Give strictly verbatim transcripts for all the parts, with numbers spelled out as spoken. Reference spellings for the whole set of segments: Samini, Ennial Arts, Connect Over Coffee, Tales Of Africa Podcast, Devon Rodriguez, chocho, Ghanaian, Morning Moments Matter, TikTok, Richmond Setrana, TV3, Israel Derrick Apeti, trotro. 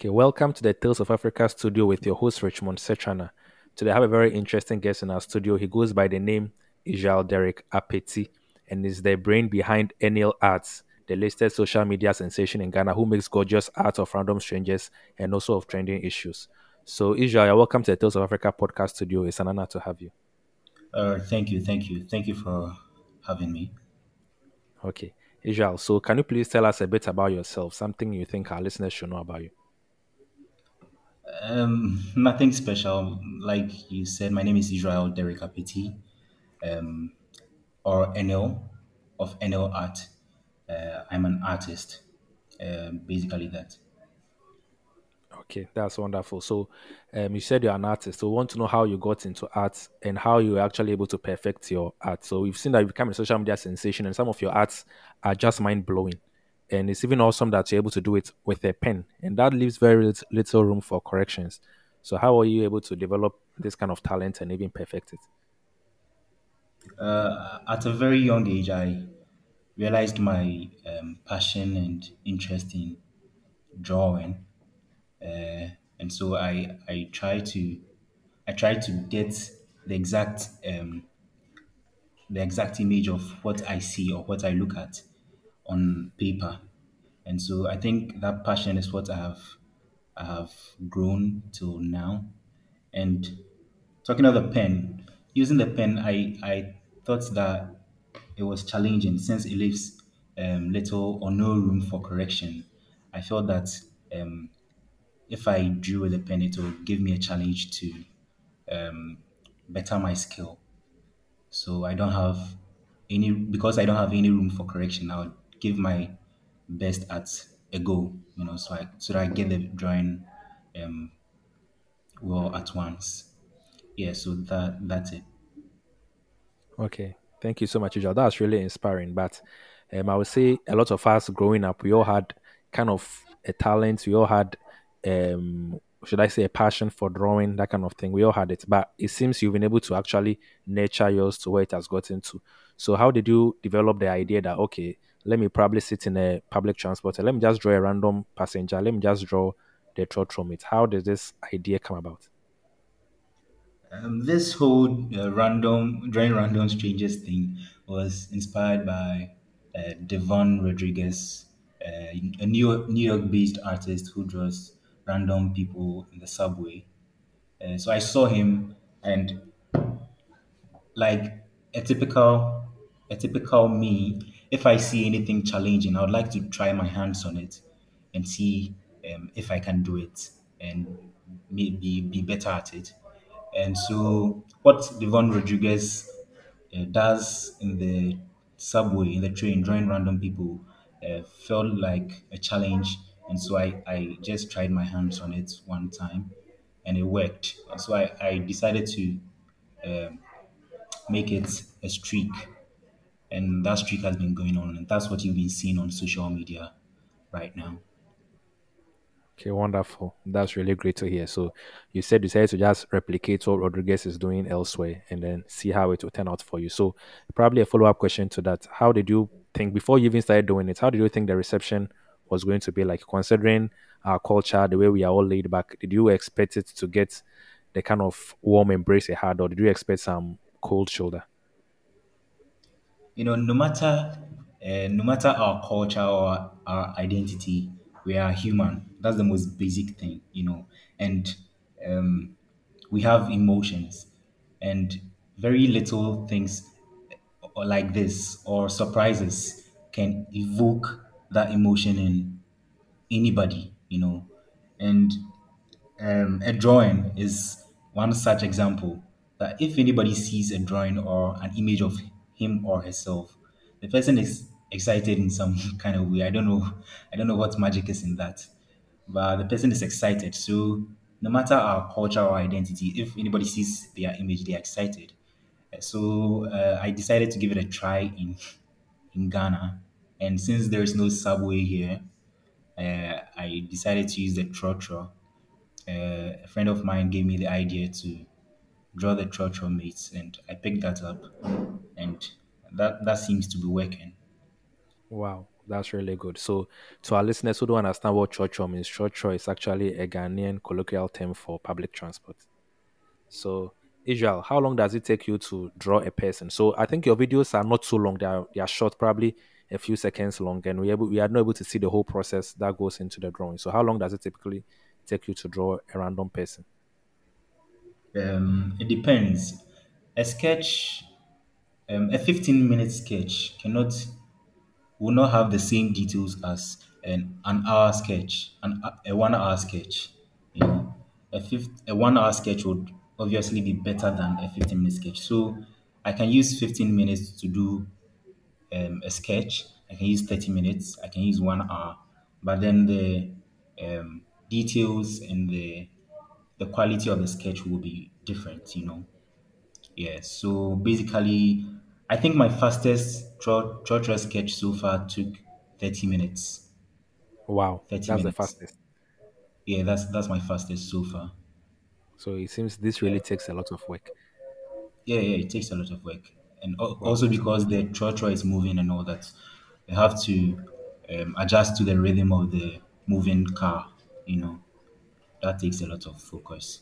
Okay, welcome to the Tales of Africa studio with your host, Richmond Setrana. Today, I have a very interesting guest in our studio. He goes by the name Israel Derrick Apeti and is the brain behind Ennial Arts, the latest social media sensation in Ghana who makes gorgeous art of random strangers and also of trending issues. So, Israel, you're welcome to the Tales of Africa podcast studio. It's an honor to have you. Uh, thank you, thank you. Thank you for having me. Okay. Israel, so can you please tell us a bit about yourself, something you think our listeners should know about you? Um, nothing special. Like you said, my name is Israel Derrick Apeti, um, or Ennial of Ennial Art. Uh, I'm an artist, uh, basically that. Okay, that's wonderful. So, um, you said you're an artist. So, we want to know how you got into art and how you were actually able to perfect your art. So, we've seen that you've become a social media sensation, and some of your arts are just mind blowing. And it's even awesome that you're able to do it with a pen. And that leaves very little room for corrections. So how are you able to develop this kind of talent and even perfect it? Uh, at a very young age, I realized my um, passion and interest in drawing. Uh, and so I I try to I try to get the exact um, the exact image of what I see or what I look at on paper. And so I think that passion is what I have I have grown till now. And talking of the pen, using the pen, I, I thought that it was challenging since it leaves um, little or no room for correction. I felt that um, if I drew with the pen, it would give me a challenge to um, better my skill. So I don't have any, because I don't have any room for correction, I would give my best at a go, you know, so I so that I get the drawing um, well at once. Yeah, so that that's it. Okay, thank you so much, Israel. That's really inspiring. But um, I would say a lot of us growing up, we all had kind of a talent. We all had, um, should I say, a passion for drawing, that kind of thing. We all had it, but it seems you've been able to actually nurture yours to where it has gotten to. So how did you develop the idea that, okay, let me probably sit in a public transport and let me just draw a random passenger. Let me just draw the thought from it. How did this idea come about? Um, this whole uh, random, drawing random strangers thing was inspired by uh, Devon Rodriguez, uh, a New York, New York-based artist who draws random people in the subway. Uh, so I saw him, and like a typical, a typical me, if I see anything challenging, I would like to try my hands on it and see um, if I can do it and maybe be better at it. And so what Devon Rodriguez uh, does in the subway, in the train, drawing random people, uh, felt like a challenge. And so I, I just tried my hands on it one time and it worked. And so I, I decided to uh, make it a streak. And that streak has been going on, and that's what you've been seeing on social media right now. Okay, wonderful. That's really great to hear. So you said you decided to just replicate what Rodriguez is doing elsewhere and then see how it will turn out for you. So probably a follow-up question to that. How did you think, before you even started doing it, how did you think the reception was going to be like, considering our culture, the way we are all laid back? Did you expect it to get the kind of warm embrace it had, or did you expect some cold shoulder? You know, no matter uh, no matter our culture or our identity, we are human. That's the most basic thing, you know. And um, we have emotions, and very little things like this or surprises can evoke that emotion in anybody, you know. And um, a drawing is one such example that if anybody sees a drawing or an image of him or herself, the person is excited in some kind of way. I don't know. I don't know what magic is in that, but the person is excited. So no matter our culture or identity, if anybody sees their image, they are excited. So uh, I decided to give it a try in in Ghana, and since there is no subway here, uh, I decided to use the trotro. Uh, a friend of mine gave me the idea to draw the trotro mates, and I picked that up. And that, that seems to be working. Wow, That's really good. So to our listeners who don't understand what chocho means, chocho is actually a Ghanaian colloquial term for public transport. So Israel, how long does it take you to draw a person? So I think your videos are not so long. They are, they are short, probably a few seconds long, and we, able, we are not able to see the whole process that goes into the drawing. So how long does it typically take you to draw a random person? Um, it depends. A sketch, um, a fifteen-minute sketch cannot will not have the same details as an an hour sketch, an a one-hour sketch. You know, a fifth, a one-hour sketch would obviously be better than a fifteen-minute sketch. So I can use fifteen minutes to do um, a sketch. I can use thirty minutes. I can use one hour. But then the um, details and the the quality of the sketch will be different, you know. Yeah. So basically, I think my fastest trot trot sketch so far took thirty minutes. Wow, thirty that's minutes. The fastest. Yeah, that's that's my fastest so far. So it seems this really takes a lot of work. Yeah, yeah, it takes a lot of work. And also because the chocho is moving and all that, they have to um, adjust to the rhythm of the moving car, you know. That takes a lot of focus.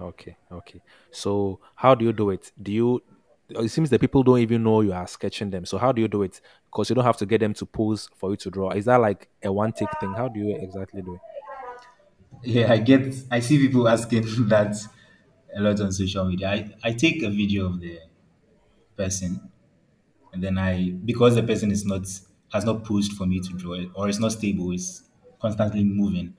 Okay, okay. So how do you do it? Do you, it seems that people don't even know you are sketching them. So how do you do it? Because you don't have to get them to pose for you to draw. Is that like a one-take thing? How do you exactly do it? Yeah, I get. I see people asking that a lot on social media. I, I take a video of the person, and then I because the person is not has not posed for me to draw it, or it's not stable, it's constantly moving.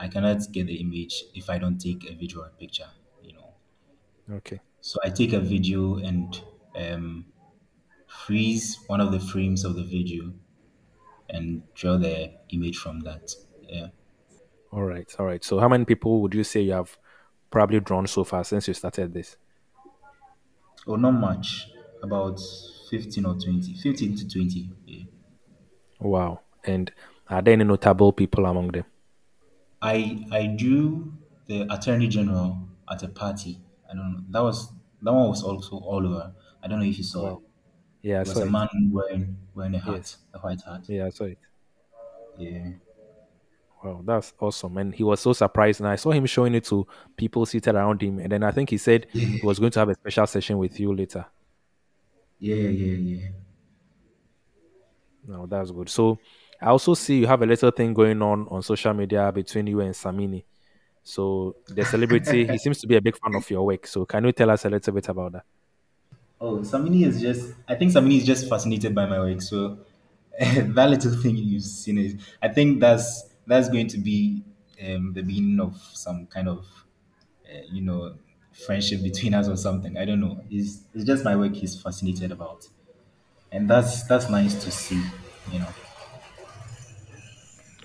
I cannot get the image if I don't take a video or a picture, you know. Okay. So I take a video and um, freeze one of the frames of the video, and draw the image from that. Yeah. All right, all right. So how many people would you say you have probably drawn so far since you started this? Oh, not much. About fifteen or twenty. fifteen to twenty. Yeah. Wow. And are there any notable people among them? I I drew the Attorney General at a party. I don't know. That was that one was also all over. I don't know if you saw wow. it. Yeah, I saw it. It was a man wearing wearing a hat, yes. a white hat. Yeah, I saw it. Yeah. Wow, that's awesome. And he was so surprised. And I saw him showing it to people seated around him. And then I think he said he was going to have a special session with you later. Yeah, yeah, yeah. No, that's good. So I also see you have a little thing going on on social media between you and Samini. So the celebrity, he seems to be a big fan of your work. So can you tell us a little bit about that? Oh, Samini is just, I think Samini is just fascinated by my work. So that little thing you've seen is, I think that's, That's going to be um, the beginning of some kind of, uh, you know, friendship between us or something. I don't know. It's, it's just my work he's fascinated about. And that's that's nice to see, you know.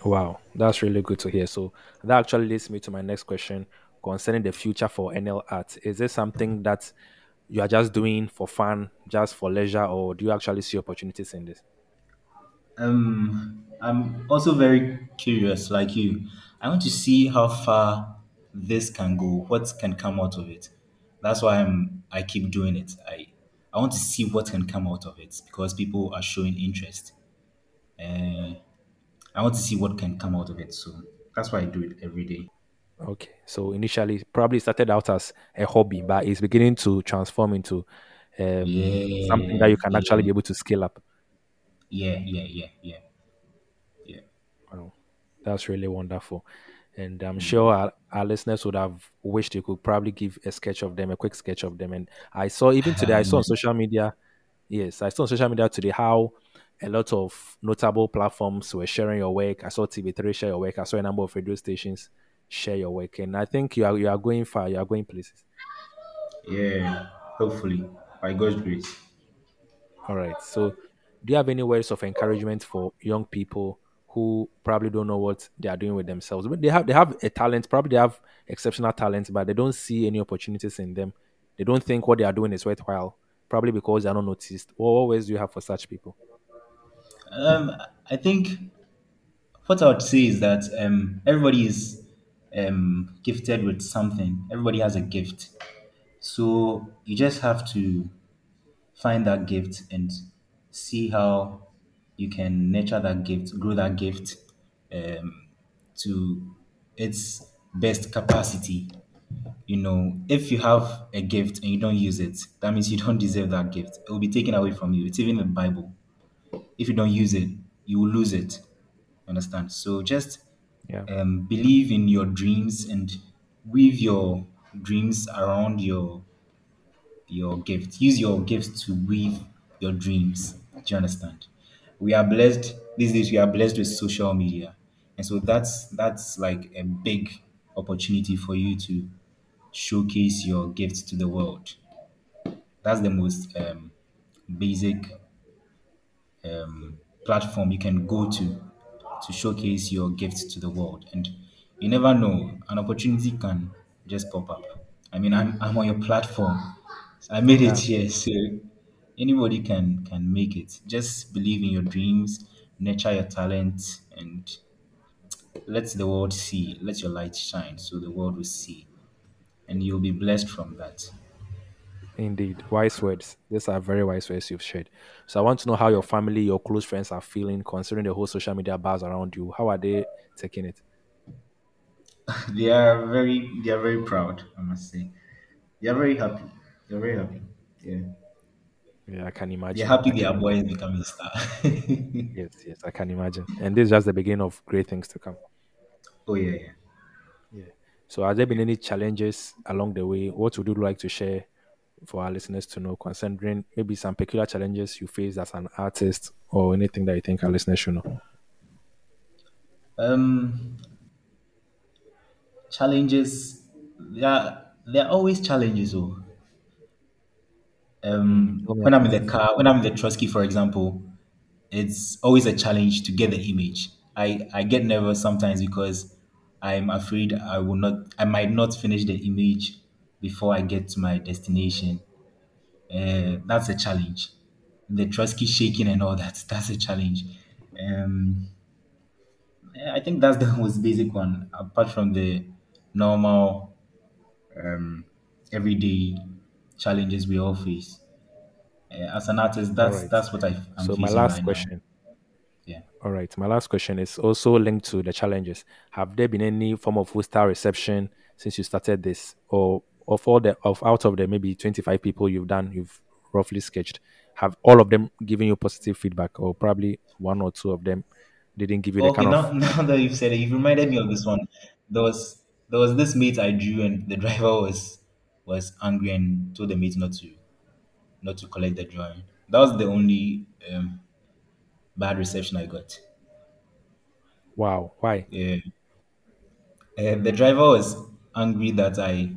Wow, that's really good to hear. So that actually leads me to my next question concerning the future for Ennial Arts. Is this something that you are just doing for fun, just for leisure, or do you actually see opportunities in this? Um, I'm also very curious, like you. I want to see how far this can go, what can come out of it. That's why I'm. I keep doing it. I, I want to see what can come out of it because people are showing interest. Uh, I want to see what can come out of it. So that's why I do it every day. Okay. So initially, probably started out as a hobby, but it's beginning to transform into um, yeah, something that you can yeah. actually be able to scale up. Yeah, yeah, yeah, yeah, yeah. Wow, that's really wonderful. And I'm mm-hmm. sure our, our listeners would have wished you could probably give a sketch of them, a quick sketch of them. And I saw, even today, I saw on social media, yes, I saw on social media today how a lot of notable platforms were sharing your work. I saw T V three share your work. I saw a number of radio stations share your work. And I think you are you are going far, you are going places. Yeah, hopefully, by God's grace. All right, so do you have any words of encouragement for young people who probably don't know what they are doing with themselves? They have they have a talent, probably they have exceptional talent, but they don't see any opportunities in them. They don't think what they are doing is worthwhile, probably because they are not noticed. What words do you have for such people? Um, I think what I would say is that um, everybody is um, gifted with something. Everybody has a gift. So you just have to find that gift and see how you can nurture that gift, grow that gift um, to its best capacity. You know, if you have a gift and you don't use it, that means you don't deserve that gift. It will be taken away from you. It's even in the Bible. If you don't use it, you will lose it. Understand? So just yeah. um, believe in your dreams and weave your dreams around your your gift. Use your gifts to weave your dreams. Do you understand? We are blessed these days. We are blessed with social media, and so that's that's like a big opportunity for you to showcase your gifts to the world. That's the most um, basic um, platform you can go to to showcase your gifts to the world. And you never know, an opportunity can just pop up. I mean, I'm I'm on your platform. I made it here, so anybody can can make it. Just believe in your dreams, nurture your talent, and let the world see. Let your light shine, so the world will see, and you'll be blessed from that. Indeed, wise words. These are very wise words you've shared. So I want to know how your family, your close friends are feeling considering the whole social media buzz around you. How are they taking it? They are very, they are very proud. I must say, they are very happy. They're very happy. Yeah. Yeah, I can imagine. They're happy their boy is becoming a star. yes, yes, I can imagine. And this is just the beginning of great things to come. Oh yeah, yeah. Yeah. So, has there been any challenges along the way? What would you like to share for our listeners to know, considering maybe some peculiar challenges you face as an artist, or anything that you think our listeners should know? Um, challenges. There are there are always challenges, though. Um, when I'm in the car, when I'm in the Trotsky, for example, it's always a challenge to get the image. I, I get nervous sometimes because I'm afraid I will not, I might not finish the image before I get to my destination. Uh, that's a challenge. The Trotsky shaking and all that, that's a challenge. Um, I think that's the most basic one, apart from the normal, um, everyday challenges we all face. Uh, as an artist, that's right. that's what I, I'm so facing. So my last right question. Now. Yeah. All right. My last question is also linked to the challenges. Have there been any form of hostile reception since you started this? Or of all the of out of the maybe twenty-five people you've done, you've roughly sketched, have all of them given you positive feedback, or probably one or two of them didn't give you okay, the kind now, of... now that you've said it, you've reminded me of this one. There was there was this mate I drew, and the driver was was angry and told the mate not to not to collect the drawing. That was the only um, bad reception I got. Wow, why? Yeah. Uh, the driver was angry that I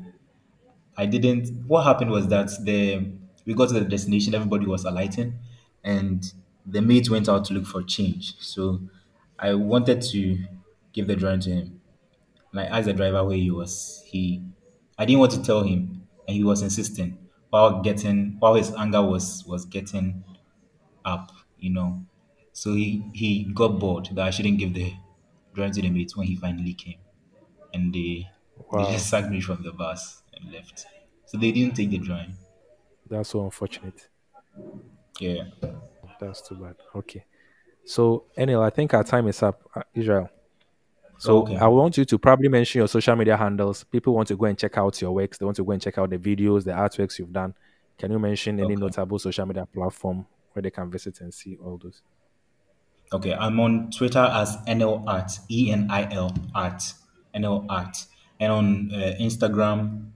I didn't... What happened was that the we got to the destination, everybody was alighting, and the mate went out to look for change. So I wanted to give the drawing to him. And I asked the driver where he was. He... I didn't want to tell him, and he was insisting while getting while his anger was was getting up, you know. So he, he got bored that I shouldn't give the drawing to the mates when he finally came. And they, wow. they just sacked me from the bus and left. So they didn't take the drawing. That's so unfortunate. Yeah. That's too bad. Okay. So, Ennial, I think our time is up. Israel. So okay. I want you to probably mention your social media handles. People want to go and check out your works. They want to go and check out the videos, the artworks you've done. Can you mention any okay. notable social media platform where they can visit and see all those? Okay, I'm on Twitter as Ennial Arts, E N I L Art, Ennial Art. And on uh, Instagram,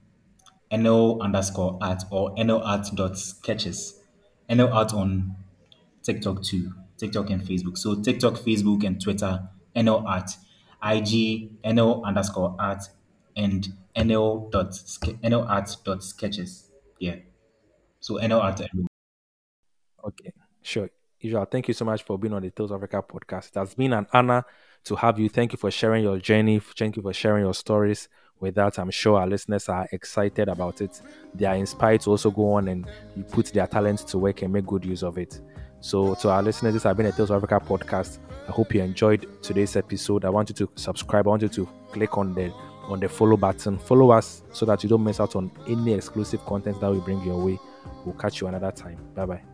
Ennial underscore art or Ennial Art dot sketches. Ennial Art on TikTok too, TikTok and Facebook. So TikTok, Facebook, and Twitter, Ennial Art. I G Ennial underscore art and Ennial dot Ennial art dot sketches. Yeah. So Ennial art. Okay, sure. Israel, thank you so much for being on the Tales of Africa podcast. It has been an honor to have you. Thank you for sharing your journey. Thank you for sharing your stories with us. I'm sure our listeners are excited about it. They are inspired to also go on and put their talents to work and make good use of it. So to our listeners, this has been a Tales of Africa podcast. I hope you enjoyed today's episode. I want you to subscribe. I want you to click on the on the follow button. Follow us so that you don't miss out on any exclusive content that we bring your way. We'll catch you another time. Bye-bye.